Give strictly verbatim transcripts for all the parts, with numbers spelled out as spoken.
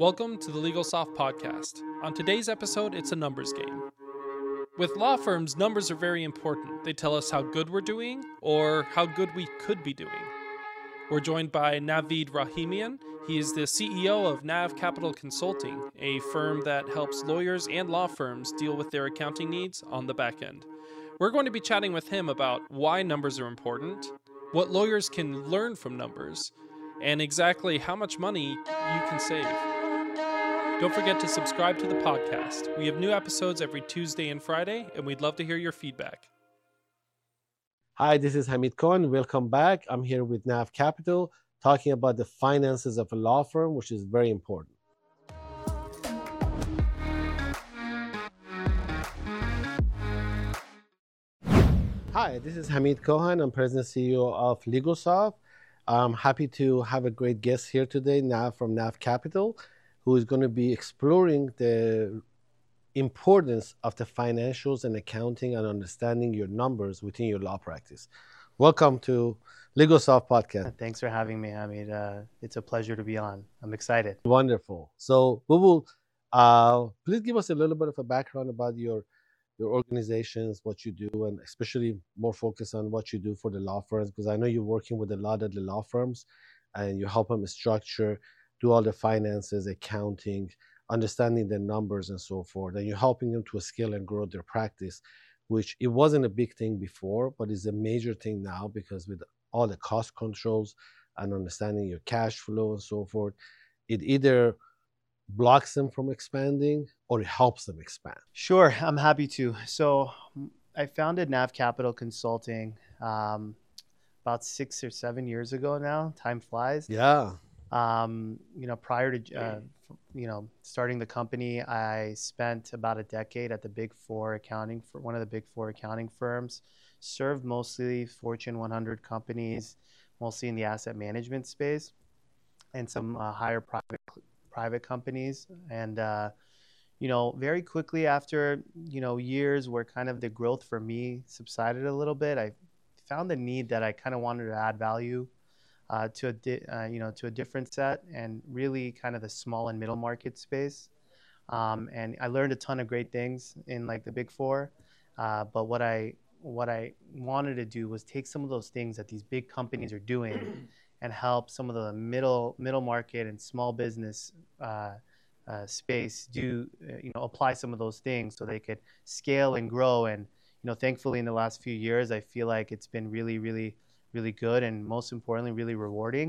Welcome to the LegalSoft podcast. On today's episode, it's a numbers game. With law firms, numbers are very important. They tell us how good we're doing or how good we could be doing. We're joined by Navid Rahimian. He is the C E O of Nav Capital Consulting, a firm that helps lawyers and law firms deal with their accounting needs on the back end. We're going to be chatting with him about why numbers are important, what lawyers can learn from numbers, and exactly how much money you can save. Don't forget to subscribe to the podcast. We have new episodes every Tuesday and Friday, and we'd love to hear your feedback. Hi, this is Hamid Kohan. Welcome back. I'm here with Nav Capital, talking about the finances of a law firm, which is very important. Hi, this is Hamid Kohan. I'm President and C E O of LegalSoft. I'm happy to have a great guest here today, Nav from Nav Capital, who is going to be exploring the importance of the financials and accounting and understanding your numbers within your law practice. Welcome to LegalSoft Podcast. Thanks for having me, Hamid. Uh, it's a pleasure to be on. I'm excited. Wonderful. So, Bubu, uh, please give us a little bit of a background about your, your organizations, what you do, and especially more focus on what you do for the law firms, because I know you're working with a lot of the law firms and you help them structure, do all the finances, accounting, understanding the numbers and so forth. And you're helping them to scale and grow their practice, which it wasn't a big thing before, but is a major thing now because with all the cost controls and understanding your cash flow and so forth, it either blocks them from expanding or it helps them expand. Sure, I'm happy to. So I founded Nav Capital Consulting um, about six or seven years ago now. Time flies. Yeah. Um, you know, prior to, uh, you know, starting the company, I spent about a decade at the big four accounting for one of the big four accounting firms, served mostly Fortune one hundred companies, mostly in the asset management space and some uh, higher private, private companies. And, uh, you know, very quickly after, you know, years where kind of the growth for me subsided a little bit, I found the need that I kind of wanted to add value Uh, to a di uh, you know to a different set and really kind of the small and middle market space, um, and I learned a ton of great things in like the big four, uh, but what I what I wanted to do was take some of those things that these big companies are doing and help some of the middle middle market and small business uh, uh, space do uh, you know apply some of those things so they could scale and grow. And you know thankfully in the last few years I feel like it's been really really really good and most importantly, really rewarding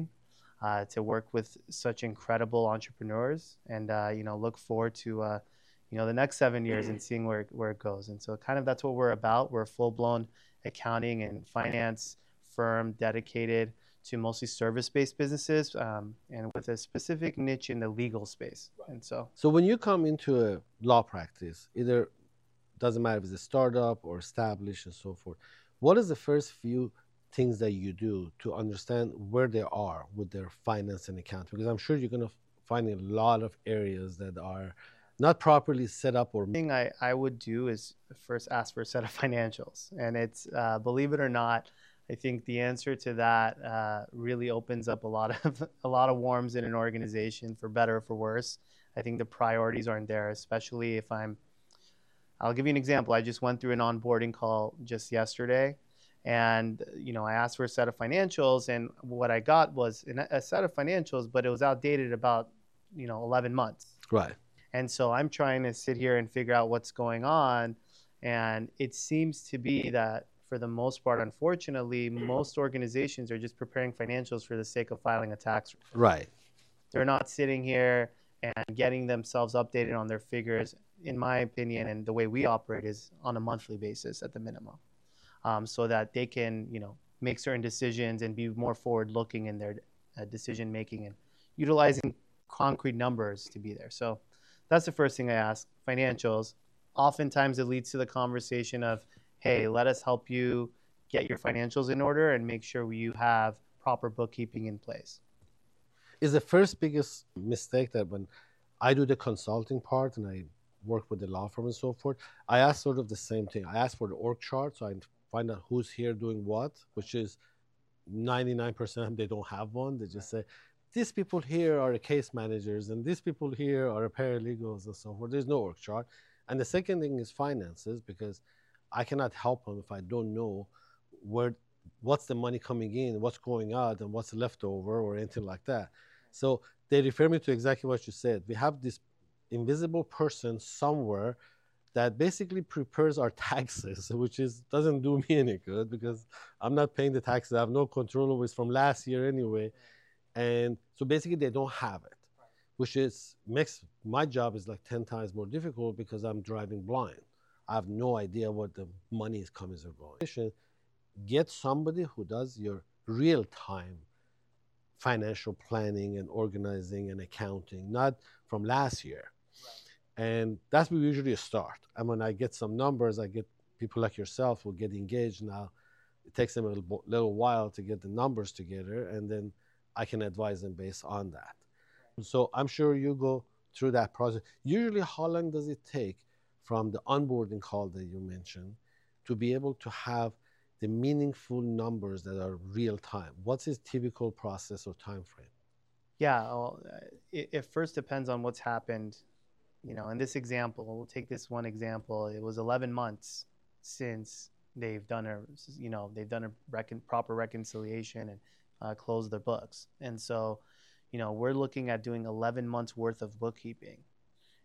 uh, to work with such incredible entrepreneurs and, uh, you know, look forward to, uh, you know, the next seven years and seeing where, where it goes. And so kind of that's what we're about. We're a full-blown accounting and finance firm dedicated to mostly service-based businesses um, and with a specific niche in the legal space. And so, so when you come into a law practice, either doesn't matter if it's a startup or established and so forth, what is the first few things that you do to understand where they are with their finance and accounting? Because I'm sure you're going to find a lot of areas that are not properly set up. Or the thing I, I would do is first ask for a set of financials. And it's, uh, believe it or not, I think the answer to that uh, really opens up a lot of a lot of worms in an organization, for better or for worse. I think the priorities aren't there, especially if I'm, I'll give you an example. I just went through an onboarding call just yesterday. And, you know, I asked for a set of financials and what I got was a set of financials, but it was outdated about, you know, eleven months. Right. And so I'm trying to sit here and figure out what's going on. And it seems to be that for the most part, unfortunately, most organizations are just preparing financials for the sake of filing a tax return. Right. They're not sitting here and getting themselves updated on their figures, in my opinion, and the way we operate is on a monthly basis at the minimum. Um, so that they can, you know, make certain decisions and be more forward-looking in their uh, decision-making and utilizing concrete numbers to be there. So that's the first thing I ask, financials. Oftentimes it leads to the conversation of, hey, let us help you get your financials in order and make sure you have proper bookkeeping in place. Is the first biggest mistake that when I do the consulting part and I work with the law firm and so forth, I ask sort of the same thing. I ask for the org chart, so I find out who's here doing what, which is ninety-nine percent they don't have one. They just say, these people here are case managers, and these people here are paralegals and so forth. There's no org chart. And the second thing is finances, because I cannot help them if I don't know where, what's the money coming in, what's going out, and what's left over or anything like that. So they refer me to exactly what you said. We have this invisible person somewhere that basically prepares our taxes, which is doesn't do me any good because I'm not paying the taxes. I have no control over it from last year anyway. And so basically they don't have it, which is makes my job is like ten times more difficult because I'm driving blind. I have no idea what the money is coming or going. Get somebody who does your real-time financial planning and organizing and accounting, not from last year. Right. And that's where we usually start. And when I get some numbers, I get people like yourself who get engaged now. It takes them a little, little while to get the numbers together, and then I can advise them based on that. Right. So I'm sure you go through that process. Usually, how long does it take from the onboarding call that you mentioned to be able to have the meaningful numbers that are real time? What's his typical process or time frame? Yeah, well, it, it first depends on what's happened. You know, in this example, we'll take this one example. It was eleven months since they've done a, you know, they've done a recon, proper reconciliation and uh, closed their books. And so, you know, we're looking at doing eleven months worth of bookkeeping,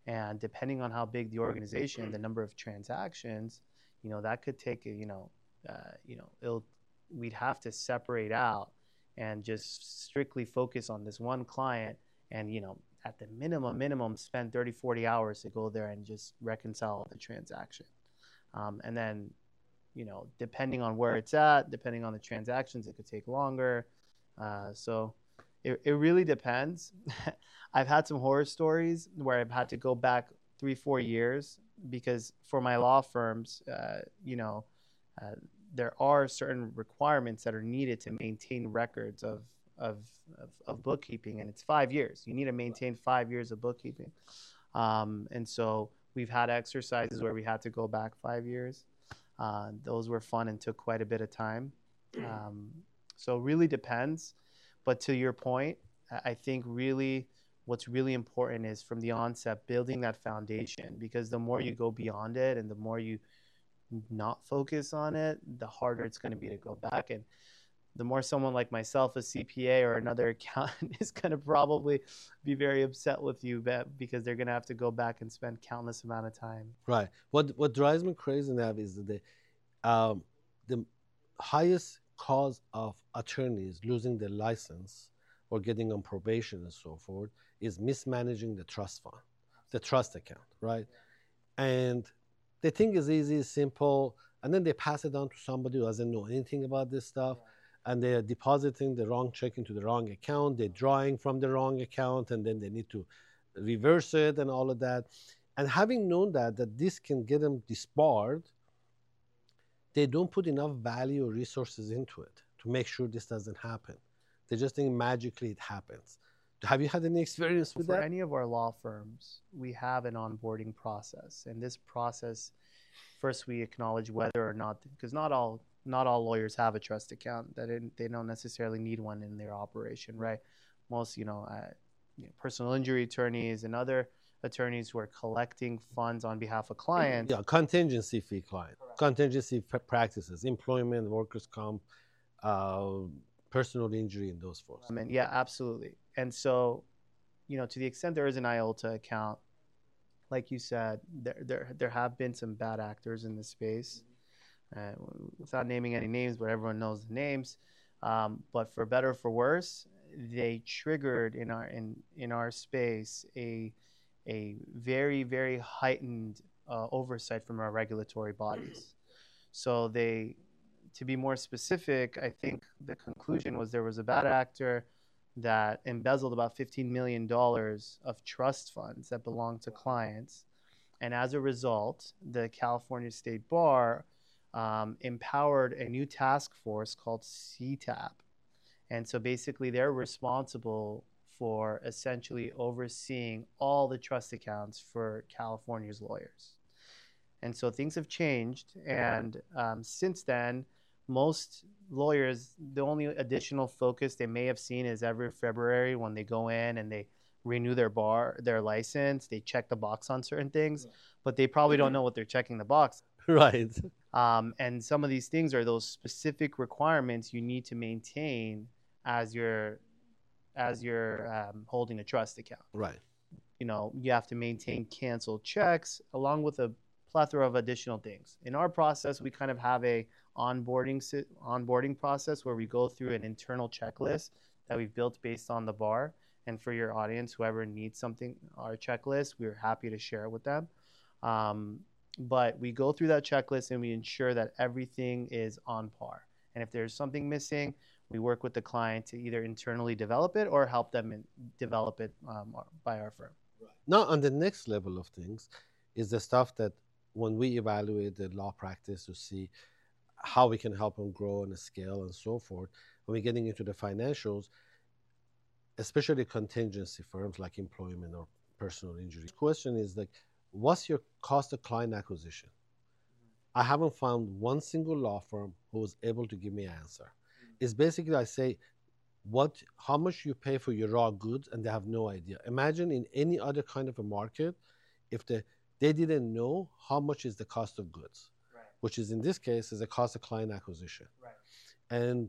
and depending on how big the organization, the number of transactions, you know, that could take, you know. Uh, you know, it'll, we'd have to separate out and just strictly focus on this one client and, you know, at the minimum, minimum, spend thirty, forty hours to go there and just reconcile the transaction. Um, and then, you know, depending on where it's at, depending on the transactions, it could take longer. Uh, so it, it really depends. I've had some horror stories where I've had to go back three, four years because for my law firms, uh, you know, uh, there are certain requirements that are needed to maintain records of, of, of, of bookkeeping, and it's five years. You need to maintain five years of bookkeeping. Um, and so we've had exercises where we had to go back five years. Uh, those were fun and took quite a bit of time. Um, so it really depends. But to your point, I think really what's really important is from the onset building that foundation, because the more you go beyond it and the more you not focus on it, the harder it's going to be to go back. And the more someone like myself, a C P A or another accountant, is going to probably be very upset with you, because they're going to have to go back and spend countless amount of time. Right. What what drives me crazy now is that the um, the highest cause of attorneys losing their license or getting on probation and so forth is mismanaging the trust fund, the trust account, right? Yeah. And they think it's easy, simple, and then they pass it on to somebody who doesn't know anything about this stuff, and they are depositing the wrong check into the wrong account, they're drawing from the wrong account, and then they need to reverse it and all of that. And having known that, that this can get them disbarred, they don't put enough value or resources into it to make sure this doesn't happen. They just think magically it happens. Have you had any experience with that? For any of our law firms, we have an onboarding process. And this process, first we acknowledge whether or not, because not all not all lawyers have a trust account. That they don't necessarily need one in their operation, right? Most, you know, uh, you know, personal injury attorneys and other attorneys who are collecting funds on behalf of clients. Yeah, contingency fee client, correct. Contingency practices, employment, workers' comp, uh, personal injury, and those folks. I mean, yeah, absolutely. And so, you know, to the extent there is an I O L T A account, like you said, there there, there have been some bad actors in this space. Uh, without naming any names, but everyone knows the names. Um, but for better or for worse, they triggered in our in in our space a a very very heightened uh, oversight from our regulatory bodies. So they, to be more specific, I think the conclusion was there was a bad actor that embezzled about fifteen million dollars of trust funds that belonged to clients. And as a result, the California State Bar um, empowered a new task force called C TAP. And so basically they're responsible for essentially overseeing all the trust accounts for California's lawyers. And so things have changed. And um, since then, most lawyers, the only additional focus they may have seen is every February when they go in and they renew their bar, their license, they check the box on certain things, yeah. but they probably don't know what they're checking the box. Right. Um, and some of these things are those specific requirements you need to maintain as you're, as you're um, holding a trust account. Right. You know, you have to maintain canceled checks along with a plethora of additional things. In our process, we kind of have a onboarding onboarding process where we go through an internal checklist that we've built based on the bar. And for your audience, whoever needs something, our checklist, we're happy to share it with them. Um, but we go through that checklist and we ensure that everything is on par. And if there's something missing, we work with the client to either internally develop it or help them in, develop it um, by our firm. Right. Now, on the next level of things is the stuff that when we evaluate the law practice to see how we can help them grow and scale and so forth, when we're getting into the financials, especially contingency firms like employment or personal injury. The question is, like, what's your cost of client acquisition? Mm-hmm. I haven't found one single law firm who was able to give me an answer. Mm-hmm. It's basically I say, what, how much you pay for your raw goods, and they have no idea. Imagine in any other kind of a market, if the They didn't know how much is the cost of goods, right. which is in this case is the cost of client acquisition. Right. And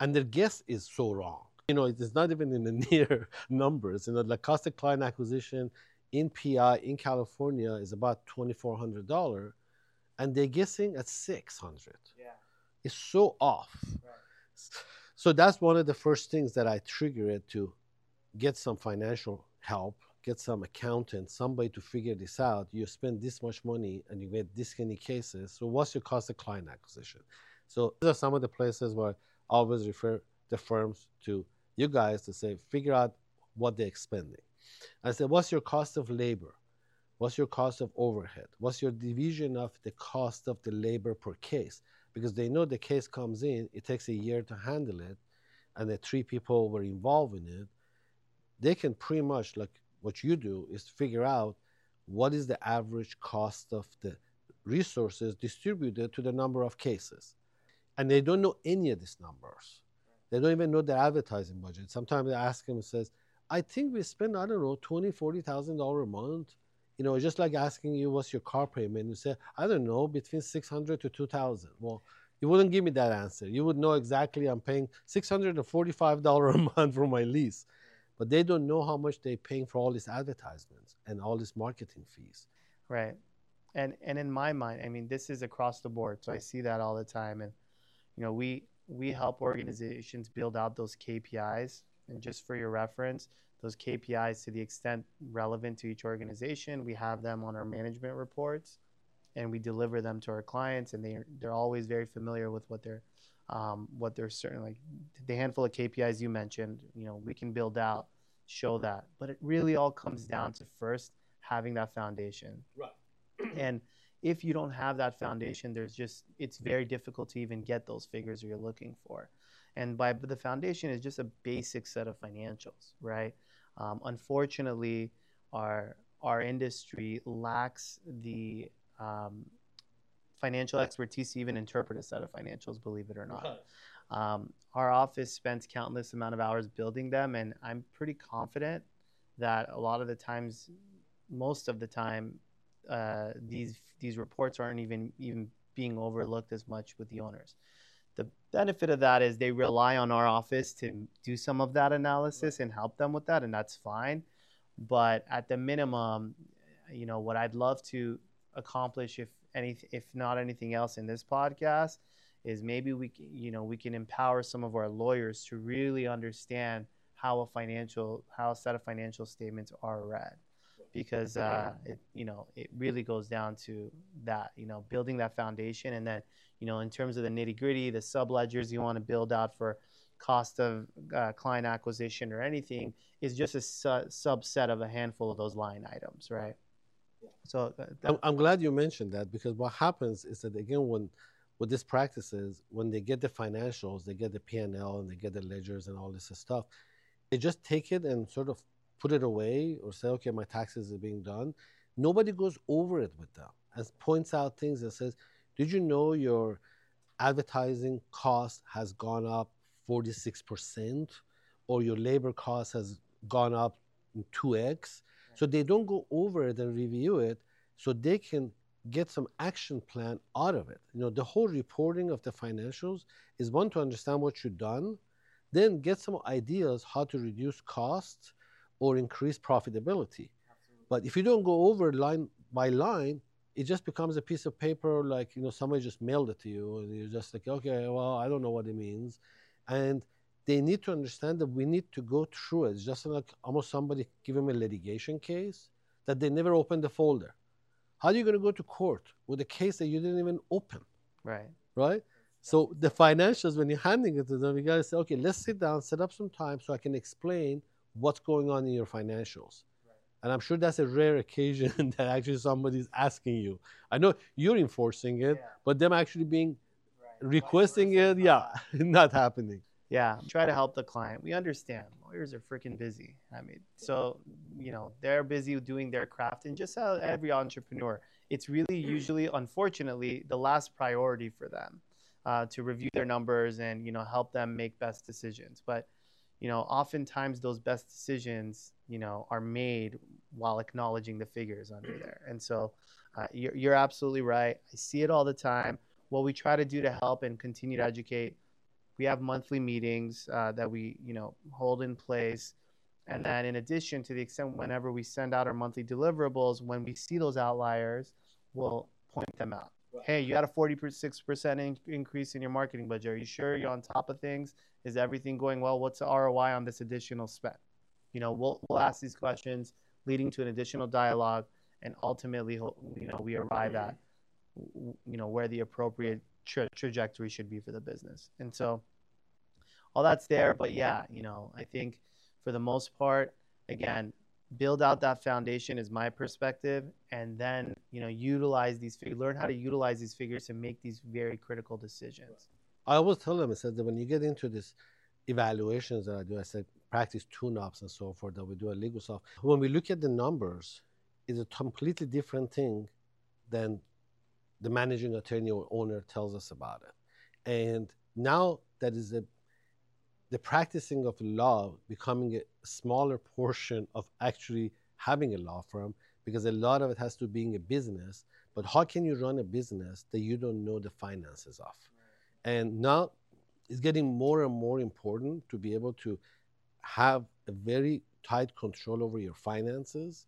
and their guess is so wrong. You know, it's not even in the near numbers. You know, the cost of client acquisition in P I in California is about twenty-four hundred dollars, and they're guessing at six hundred dollars. Yeah. It's so off. Right. So that's one of the first things that I trigger it to get some financial help, get some accountant, somebody to figure this out. You spend this much money and you get this many cases. So what's your cost of client acquisition? So these are some of the places where I always refer the firms to you guys to say, figure out what they're expending. I said, what's your cost of labor? What's your cost of overhead? What's your division of the cost of the labor per case? Because they know the case comes in, it takes a year to handle it, and the three people were involved in it. They can pretty much, like, what you do is figure out what is the average cost of the resources distributed to the number of cases. And they don't know any of these numbers. They don't even know their advertising budget. Sometimes they ask them and says, I think we spend, I don't know, twenty thousand, forty thousand dollars a month. You know, just like asking you, what's your car payment? You say, I don't know, between six hundred to two thousand. Well, you wouldn't give me that answer. You would know exactly I'm paying six hundred forty-five dollars a month for my lease. But they don't know how much they're paying for all these advertisements and all these marketing fees. Right. And and in my mind, I mean, this is across the board. So I see that all the time. And, you know, we, we help organizations build out those K P Is. And just for your reference, those K P Is, to the extent relevant to each organization, we have them on our management reports and we deliver them to our clients. And they, they're always very familiar with what they're Um, what there's certainly, like the handful of K P Is you mentioned, you know, we can build out, show that, but it really all comes down to first having that foundation. Right. And if you don't have that foundation, there's just, it's very difficult to even get those figures you're looking for. And by the foundation is just a basic set of financials, right? Um, unfortunately, our, our industry lacks the, um, financial expertise to even interpret a set of financials, believe it or not. Um, our office spends countless amount of hours building them, and I'm pretty confident that a lot of the times, most of the time, uh, these these reports aren't even, even being overlooked as much with the owners. The benefit of that is they rely on our office to do some of that analysis and help them with that, and that's fine. But at the minimum, you know, what I'd love to accomplish, if Any, if not anything else in this podcast, is maybe we, you know, we can empower some of our lawyers to really understand how a financial, how a set of financial statements are read, because uh, it, you know, it really goes down to that, you know, building that foundation, and then, you know, in terms of the nitty gritty, the subledgers you want to build out for cost of uh, client acquisition or anything is just a su subset of a handful of those line items, right? So that, that, I'm glad you mentioned that, because what happens is that, again, when with these practices, when they get the financials, they get the P and L and they get the ledgers and all this stuff, they just take it and sort of put it away or say, okay, my taxes are being done. Nobody goes over it with them and points out things that says, did you know your advertising cost has gone up forty-six percent, or your labor cost has gone up in two X. So they don't go over it and review it, so they can get some action plan out of it. You know, the whole reporting of the financials is one, to understand what you've done, then get some ideas how to reduce costs or increase profitability. Absolutely. But if you don't go over line by line, it just becomes a piece of paper, like, you know, somebody just mailed it to you, and you're just like, okay, well, I don't know what it means. And they need to understand that we need to go through it. It's just like almost somebody giving them a litigation case that they never opened the folder. How are you going to go to court with a case that you didn't even open? Right. Right? So the financials, when you're handing it to them, you got to say, okay, let's sit down, set up some time so I can explain what's going on in your financials. Right. And I'm sure that's a rare occasion that actually somebody's asking you. I know you're enforcing it, yeah, but them actually being right, requesting it, yeah, not happening. Yeah, try to help the client. We understand lawyers are freaking busy. I mean, so, you know, they're busy doing their craft, and just how every entrepreneur, it's really usually, unfortunately, the last priority for them uh, to review their numbers and, you know, help them make best decisions. But, you know, oftentimes those best decisions, you know, are made while acknowledging the figures under there. And so uh, you're, you're absolutely right. I see it all the time. What we try to do to help and continue to educate, we have monthly meetings uh, that we, you know, hold in place. And then in addition, to the extent whenever we send out our monthly deliverables, when we see those outliers, we'll point them out. Hey, you had a forty-six percent increase in your marketing budget. Are you sure you're on top of things? Is everything going well? What's the R O I on this additional spend? You know, we'll, we'll ask these questions, leading to an additional dialogue. And ultimately, you know, we arrive at, you know, where the appropriate tra trajectory should be for the business. And so, all that's there, but yeah, you know, I think for the most part, again, build out that foundation is my perspective, and then, you know, utilize these figures, learn how to utilize these figures to make these very critical decisions. I always tell them, I said that when you get into these evaluations that I do, I said practice tune-ups and so forth that we do at LegalSoft. When we look at the numbers, it's a completely different thing than the managing attorney or owner tells us about it. And now that is a the practicing of law becoming a smaller portion of actually having a law firm, because a lot of it has to being a business. But how can you run a business that you don't know the finances of? Right. And now it's getting more and more important to be able to have a very tight control over your finances.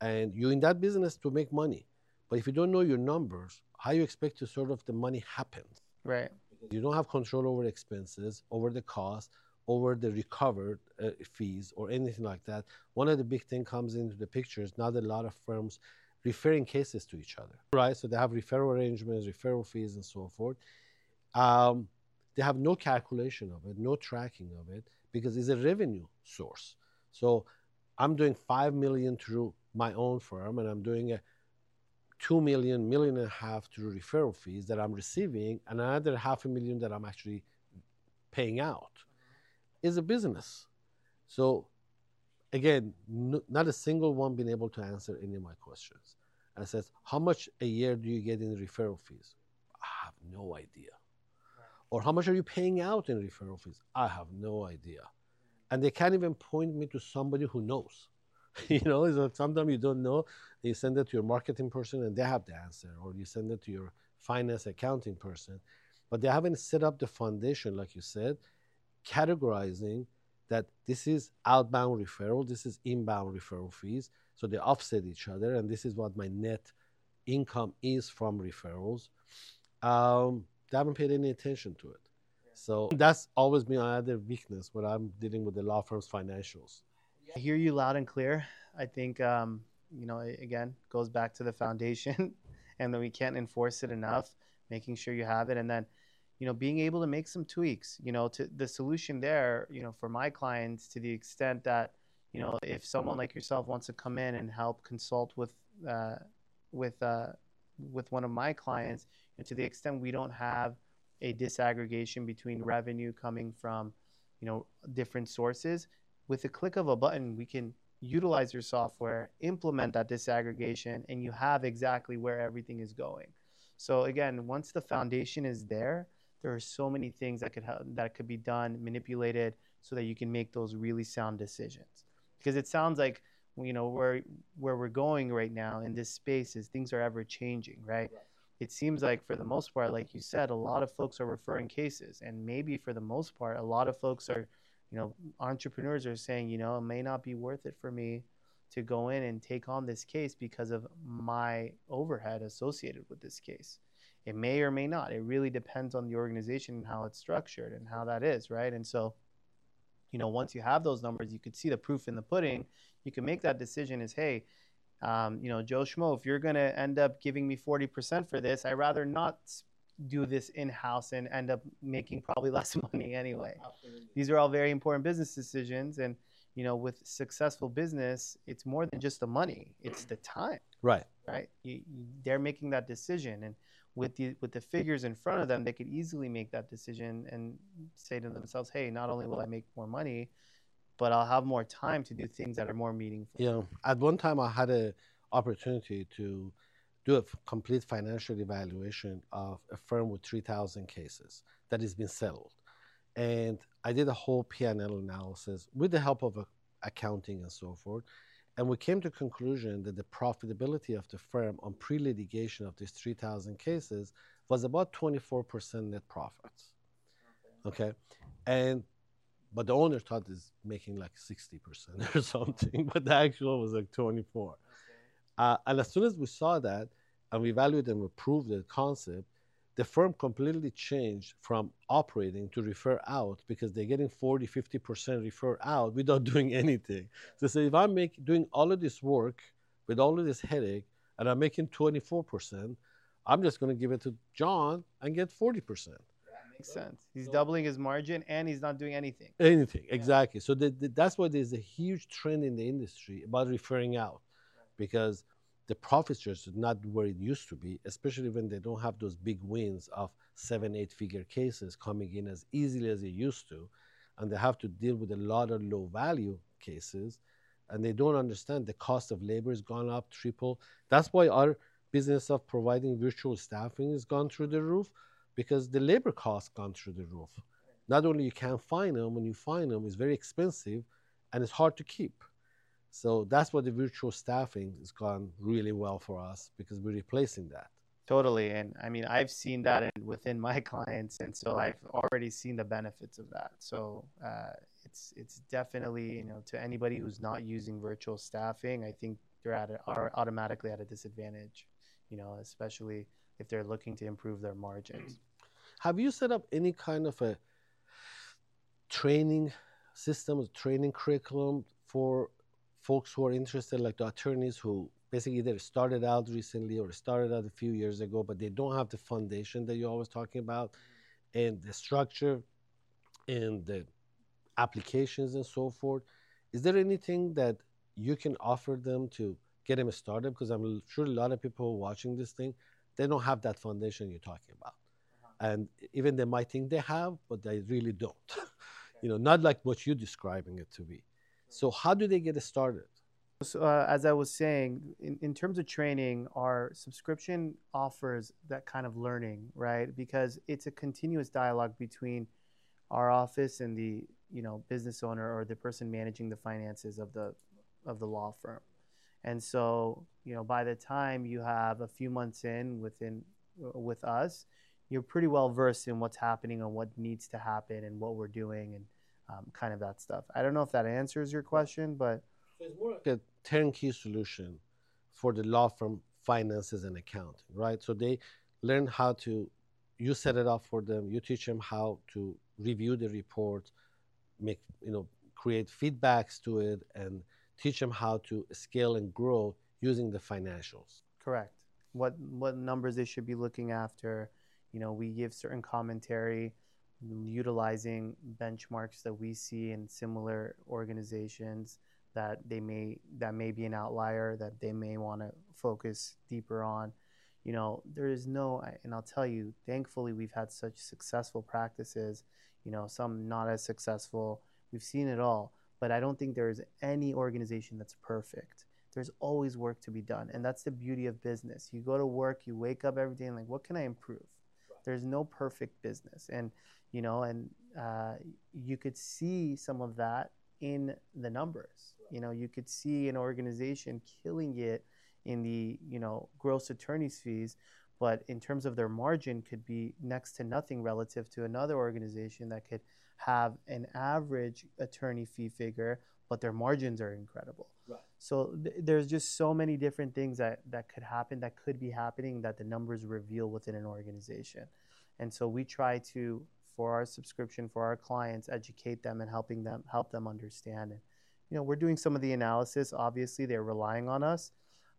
And you're in that business to make money. But if you don't know your numbers, how you expect to sort of the money happens? Right. You don't have control over expenses, over the cost, over the recovered uh, fees or anything like that. One of the big things comes into the picture is not a lot of firms referring cases to each other, right? So they have referral arrangements, referral fees, and so forth. Um, they have no calculation of it, no tracking of it, because it's a revenue source. So I'm doing five million dollars through my own firm, and I'm doing a two million, million and a half through referral fees that I'm receiving, and another half a million that I'm actually paying out, is a business. So again, no, not a single one been able to answer any of my questions. And I said, how much a year do you get in referral fees? I have no idea. Or how much are you paying out in referral fees? I have no idea. And they can't even point me to somebody who knows. You know, it's like sometimes you don't know, you send it to your marketing person and they have the answer, or you send it to your finance accounting person, but they haven't set up the foundation, like you said, categorizing that this is outbound referral, this is inbound referral fees, so they offset each other, and this is what my net income is from referrals. Um, they haven't paid any attention to it. Yeah. So that's always been another weakness when I'm dealing with the law firm's financials. I hear you loud and clear. I think, um, you know, again, goes back to the foundation, and then we can't enforce it enough, making sure you have it. And then, you know, being able to make some tweaks, you know, to the solution there, you know, for my clients, to the extent that, you know, if someone like yourself wants to come in and help consult with, uh, with, uh, with one of my clients, and to the extent we don't have a disaggregation between revenue coming from, you know, different sources, with the click of a button, we can utilize your software, implement that disaggregation, and you have exactly where everything is going. So again, once the foundation is there, There are so many things that could ha- that could be done, manipulated, so that you can make those really sound decisions. Because it sounds like, you know, where where we're going right now in this space is things are ever changing, right? Right. It seems like for the most part, like you said, a lot of folks are referring cases, and maybe for the most part, a lot of folks are, you know, entrepreneurs are saying, you know, it may not be worth it for me to go in and take on this case because of my overhead associated with this case. It may or may not. It really depends on the organization and how it's structured and how that is, right? And so, you know, once you have those numbers, you could see the proof in the pudding. You can make that decision is, hey, um, you know, Joe Schmo, if you're going to end up giving me forty percent for this, I'd rather not do this in-house and end up making probably less money anyway. Absolutely. These are all very important business decisions. And, you know, with successful business, it's more than just the money. It's the time. Right. Right. You, you, they're making that decision. And with the, with the figures in front of them, they could easily make that decision and say to themselves, hey, not only will I make more money, but I'll have more time to do things that are more meaningful. Yeah. At one time, I had an opportunity to do a f- complete financial evaluation of a firm with three thousand cases that has been settled. And I did a whole P and L analysis with the help of a, accounting and so forth. And we came to the conclusion that the profitability of the firm on pre-litigation of these three thousand cases was about twenty-four percent net profits. Okay. okay? And but the owner thought it's making like sixty percent or something, but the actual was like twenty-four. Okay. Uh, and as soon as we saw that and we evaluated and we proved the concept, the firm completely changed from operating to refer out because they're getting forty, fifty percent refer out without doing anything. So, so if I'm make, doing all of this work with all of this headache and I'm making twenty-four percent, I'm just going to give it to John and get forty percent. That makes sense. He's doubling his margin and he's not doing anything. Anything, yeah. Exactly. So the, the, that's why there's a huge trend in the industry about referring out, because the profit shares is not where it used to be, especially when they don't have those big wins of seven, eight-figure cases coming in as easily as they used to, and they have to deal with a lot of low-value cases, and they don't understand the cost of labor has gone up triple. That's why our business of providing virtual staffing has gone through the roof, because the labor costs gone through the roof. Not only you can't find them, when you find them, it's very expensive, and it's hard to keep. So that's what the virtual staffing has gone really well for us, because we're replacing that. Totally. And I mean, I've seen that within my clients. And so I've already seen the benefits of that. So uh, it's it's definitely, you know, to anybody who's not using virtual staffing, I think they're at a, are automatically at a disadvantage, you know, especially if they're looking to improve their margins. Have you set up any kind of a training system, training curriculum for folks who are interested, like the attorneys who basically either started out recently or started out a few years ago, but they don't have the foundation that you're always talking about, and the structure and the applications and so forth? Is there anything that you can offer them to get them started? Because I'm sure a lot of people watching this thing, they don't have that foundation you're talking about. Uh-huh. And even they might think they have, but they really don't. Okay. You know, not like what you're describing it to be. So how do they get started? So, uh, as I was saying, in, in terms of training, our subscription offers that kind of learning, right? Because it's a continuous dialogue between our office and the, you know, business owner or the person managing the finances of the of the law firm. And so, you know, by the time you have a few months in within with us, you're pretty well versed in what's happening and what needs to happen and what we're doing and Um, kind of that stuff. I don't know if that answers your question, but so it's more like a turnkey solution for the law firm finances and accounting, right? So they learn how to, you set it up for them, you teach them how to review the report, make, you know, create feedbacks to it, and teach them how to scale and grow using the financials. Correct. What what numbers they should be looking after. You know, we give certain commentary utilizing benchmarks that we see in similar organizations that they may that may be an outlier that they may want to focus deeper on. You know, there is no, and I'll tell you, thankfully we've had such successful practices, you know, some not as successful. We've seen it all, but I don't think there is any organization that's perfect. There's always work to be done, and that's the beauty of business. You go to work, you wake up every day and like, what can I improve? There's no perfect business. And, you know, and uh, you could see some of that in the numbers. You know, you could see an organization killing it in the, you know, gross attorney's fees, but in terms of their margin could be next to nothing relative to another organization that could have an average attorney fee figure, but their margins are incredible. Right. So th- there's just so many different things that, that could happen, that could be happening, that the numbers reveal within an organization. And so we try to, for our subscription, for our clients, educate them and helping them, help them understand. And, you know, we're doing some of the analysis. Obviously, they're relying on us.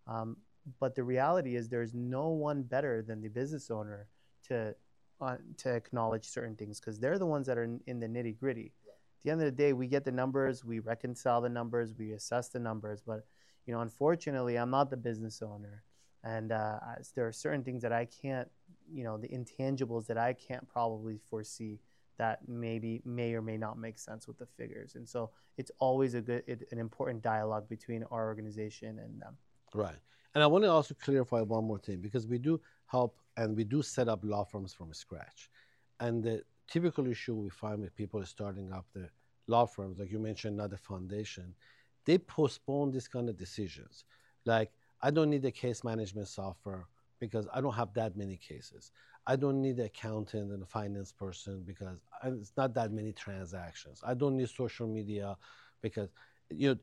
Um, but the reality is there's no one better than the business owner to uh, to acknowledge certain things, because they're the ones that are in, in the nitty gritty. Yeah. At the end of the day, we get the numbers, we reconcile the numbers, we assess the numbers. But, you know, unfortunately, I'm not the business owner. And uh, there are certain things that I can't, you know, the intangibles that I can't probably foresee that maybe may or may not make sense with the figures. And so it's always a good, it, an important dialogue between our organization and them. Right. And I want to also clarify one more thing, because we do help and we do set up law firms from scratch. And the typical issue we find with people starting up the law firms, like you mentioned, not the foundation, they postpone these kind of decisions. Like, I don't need a case management software because I don't have that many cases. I don't need an accountant and a finance person because I, it's not that many transactions. I don't need social media because, you know,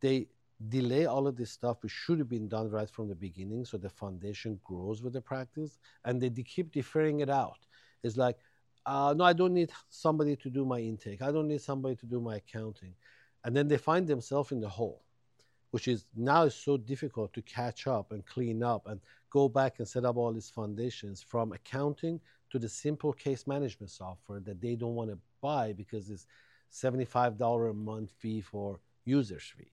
they delay all of this stuff, which should have been done right from the beginning, so the foundation grows with the practice, and they keep deferring it out. It's like, uh, no, I don't need somebody to do my intake. I don't need somebody to do my accounting. And then they find themselves in the hole, which is now is so difficult to catch up and clean up and go back and set up all these foundations, from accounting to the simple case management software that they don't want to buy because it's seventy-five dollars a month fee for user's fee,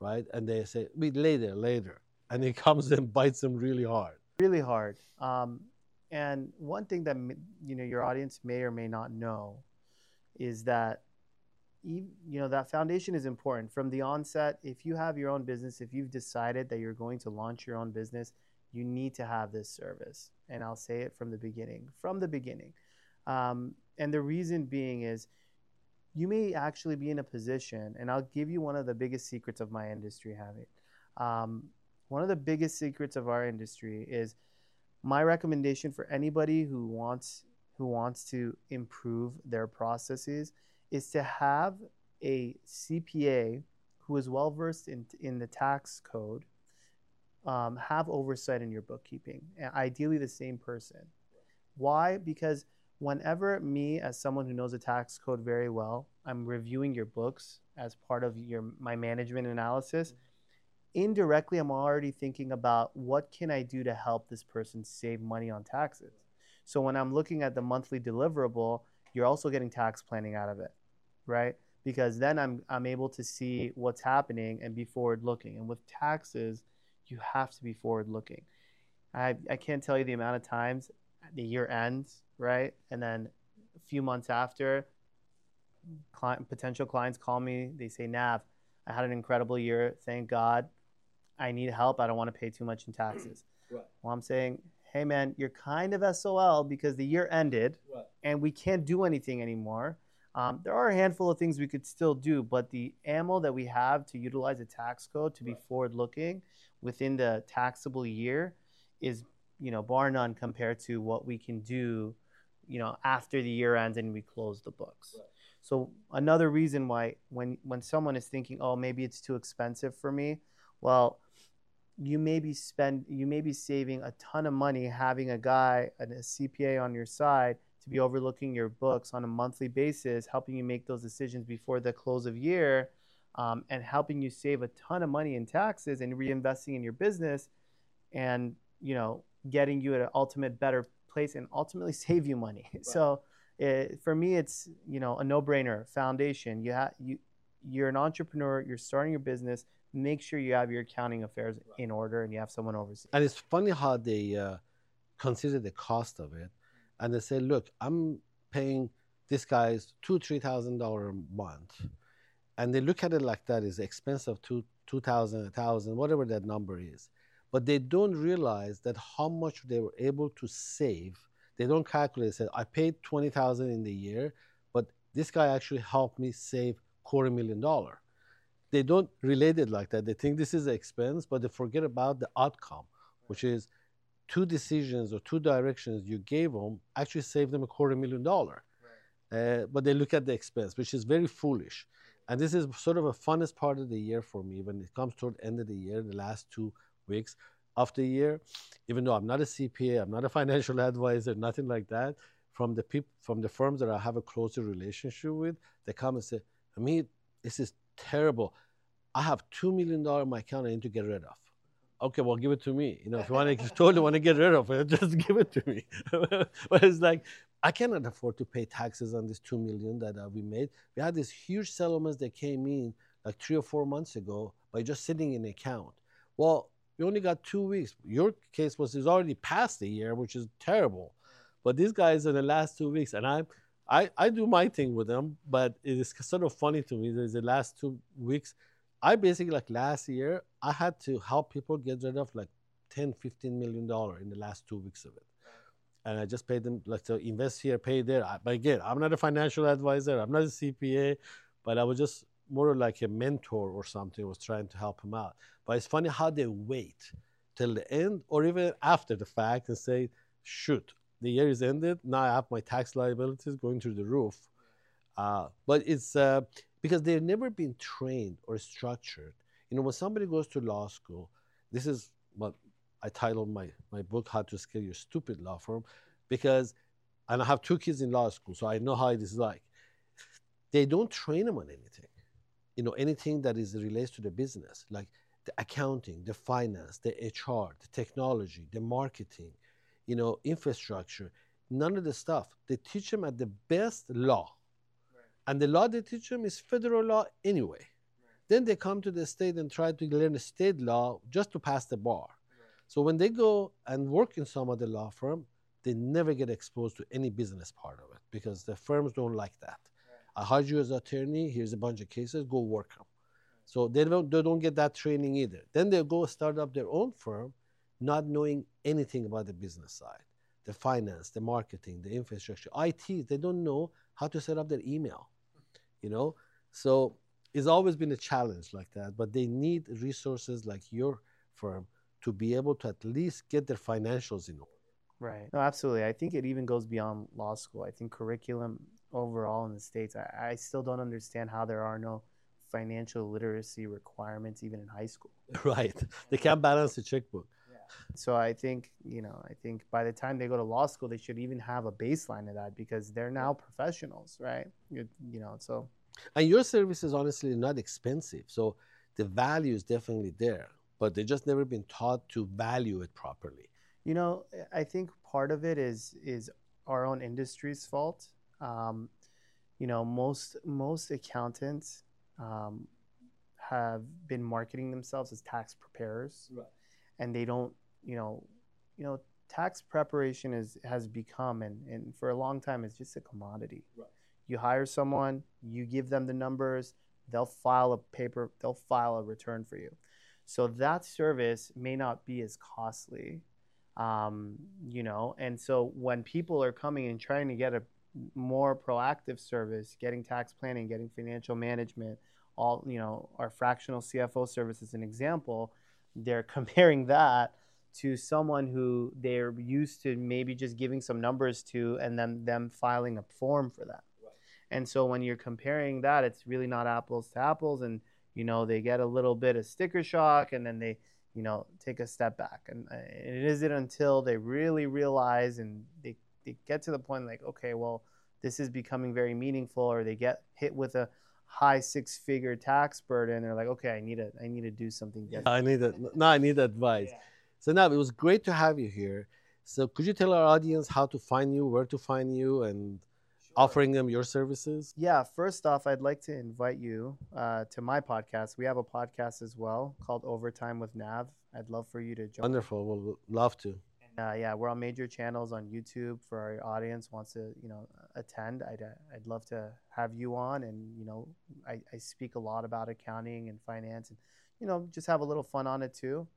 right? And they say, wait, later, later. And it comes and bites them really hard. Really hard. Um, and one thing that, you know, your audience may or may not know is that, you know, that foundation is important. From the onset, if you have your own business, if you've decided that you're going to launch your own business, you need to have this service. And I'll say it from the beginning, from the beginning. Um, and the reason being is, you may actually be in a position, and I'll give you one of the biggest secrets of my industry, Hamid. Um, one of the biggest secrets of our industry is my recommendation for anybody who wants who wants to improve their processes is to have a C P A who is well-versed in, in the tax code, um, have oversight in your bookkeeping, ideally the same person. Why? Because whenever me, as someone who knows the tax code very well, I'm reviewing your books as part of your my management analysis, mm-hmm. indirectly I'm already thinking about what can I do to help this person save money on taxes. So when I'm looking at the monthly deliverable, you're also getting tax planning out of it, right? Because then I'm I'm able to see what's happening and be forward-looking. And with taxes, you have to be forward-looking. I I can't tell you the amount of times the year ends, right? And then a few months after, client, potential clients call me. They say, Nav, I had an incredible year. Thank God. I need help. I don't want to pay too much in taxes. Right. Well, I'm saying, hey, man, you're kind of S O L because the year ended, right, and we can't do anything anymore. Um, there are a handful of things we could still do, but the ammo that we have to utilize the tax code to be right, forward-looking within the taxable year is, you know, bar none compared to what we can do, you know, after the year ends and we close the books. Right. So another reason why when, when someone is thinking, oh, maybe it's too expensive for me, well, you may be spend, you may be saving a ton of money having a guy, a C P A on your side to be overlooking your books on a monthly basis, helping you make those decisions before the close of year, um, and helping you save a ton of money in taxes and reinvesting in your business and, you know, getting you at an ultimate better place and ultimately save you money. Right. So it, for me, it's, you know, a no-brainer foundation. You ha- you, you're an entrepreneur, you're starting your business, make sure you have your accounting affairs right, in order and you have someone overseeing. And it's funny how they uh, consider the cost of it. And they say, look, I'm paying this guy's two thousand, three thousand dollars a month. Mm-hmm. And they look at it like that is expensive, two thousand, one thousand, whatever that number is. But they don't realize that how much they were able to save they don't calculate. They say, I paid twenty thousand dollars in the year, but this guy actually helped me save quarter million dollar. They don't relate it like that. They think this is an expense, but they forget about the outcome, which is two decisions or two directions you gave them actually saved them a quarter million dollar. Right. Uh, but they look at the expense, which is very foolish. And this is sort of a funnest part of the year for me when it comes toward the end of the year, the last two weeks of the year. Even though I'm not a C P A, I'm not a financial advisor, nothing like that, from the people, from the firms that I have a closer relationship with, they come and say, Hamid, this is terrible. I have two million dollars in my account I need to get rid of. Okay, well, give it to me. You know, if you want to, totally want to get rid of it, just give it to me. But it's like, I cannot afford to pay taxes on this two million dollars that uh, we made. We had these huge settlements that came in like three or four months ago by just sitting in an account. Well, you only got two weeks. Your case was, is already past the year, which is terrible. But these guys in the last two weeks, and I, I, I do my thing with them, but it is sort of funny to me that the last two weeks, I basically, like last year, I had to help people get rid of like ten, fifteen million dollars in the last two weeks of it. And I just paid them, like, to invest here, pay there. I, but again, I'm not a financial advisor. I'm not a C P A, but I was just more like a mentor or something, was trying to help them out. But it's funny how they wait till the end or even after the fact and say, shoot, the year is ended. Now I have my tax liabilities going through the roof. Uh, but it's uh, because they've never been trained or structured. You know, when somebody goes to law school, this is what I titled my, my book, How to Scale Your Stupid Law Firm, because, and I have two kids in law school, so I know how it is like. They don't train them on anything. You know, anything that is relates to the business, like the accounting, the finance, the H R, the technology, the marketing, you know, infrastructure, none of the stuff. They teach them at the best law. Right. And the law they teach them is federal law anyway. Right. Then they come to the state and try to learn state law just to pass the bar. Right. So when they go and work in some other law firm, they never get exposed to any business part of it because the firms don't like that. I hired you as an attorney, here's a bunch of cases, go work them. Right. So they don't, they don't get that training either. Then they go start up their own firm, not knowing anything about the business side, the finance, the marketing, the infrastructure, I T, they don't know how to set up their email, you know? So it's always been a challenge like that, but they need resources like your firm to be able to at least get their financials in order. Right, no, absolutely. I think it even goes beyond law school. I think curriculum, overall in the States, I, I still don't understand how there are no financial literacy requirements even in high school. Right. They can't balance the checkbook. Yeah. So I think, you know, I think by the time they go to law school, they should even have a baseline of that because they're now professionals, right? You, you know, so. And your service is honestly not expensive. So the value is definitely there, but they've just never been taught to value it properly. You know, I think part of it is is our own industry's fault. Um, you know, most most accountants um, have been marketing themselves as tax preparers, right. And they don't, you know, you know, tax preparation is has become, and, and for a long time, it's just a commodity. Right. You hire someone, you give them the numbers, they'll file a paper, they'll file a return for you. So that service may not be as costly, um, you know, and so when people are coming and trying to get a more proactive service, getting tax planning, getting financial management, all, you know, our fractional C F O service is an example. They're comparing that to someone who they're used to maybe just giving some numbers to and then them filing a form for that. Right. And so when you're comparing that, it's really not apples to apples, and, you know, they get a little bit of sticker shock and then they, you know, take a step back. And it isn't until they really realize and they They get to the point like, okay, well, this is becoming very meaningful, or they get hit with a high six-figure tax burden. They're like, okay, I need to, I need to do something different. I need that. No, I need advice. Yeah. So now it was great to have you here. So could you tell our audience how to find you, where to find you, and sure. offering them your services? Yeah. First off, I'd like to invite you uh, to my podcast. We have a podcast as well called Overtime with Nav. I'd love for you to join. Wonderful. We'll love to. Uh, yeah, we're on major channels on YouTube. For our audience wants to, you know, attend, I'd, uh, I'd love to have you on. And, you know, I, I speak a lot about accounting and finance and, you know, just have a little fun on it too.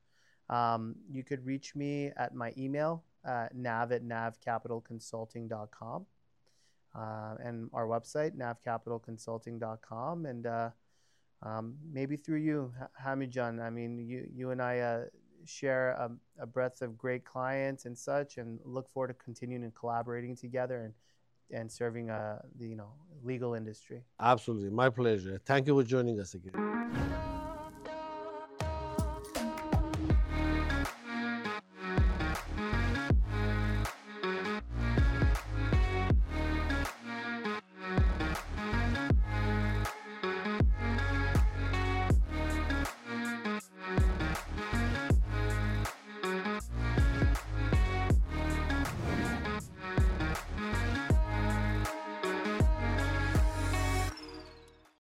Um, you could reach me at my email, uh, Nav at nav capital consulting dot com, uh, and our website, nav capital consulting dot com. And uh, um, maybe through you, Hamijan, I mean, you, you and I uh, share a, a breadth of great clients and such, and look forward to continuing and collaborating together and, and serving uh, the you know legal industry. Absolutely. My pleasure. Thank you for joining us again.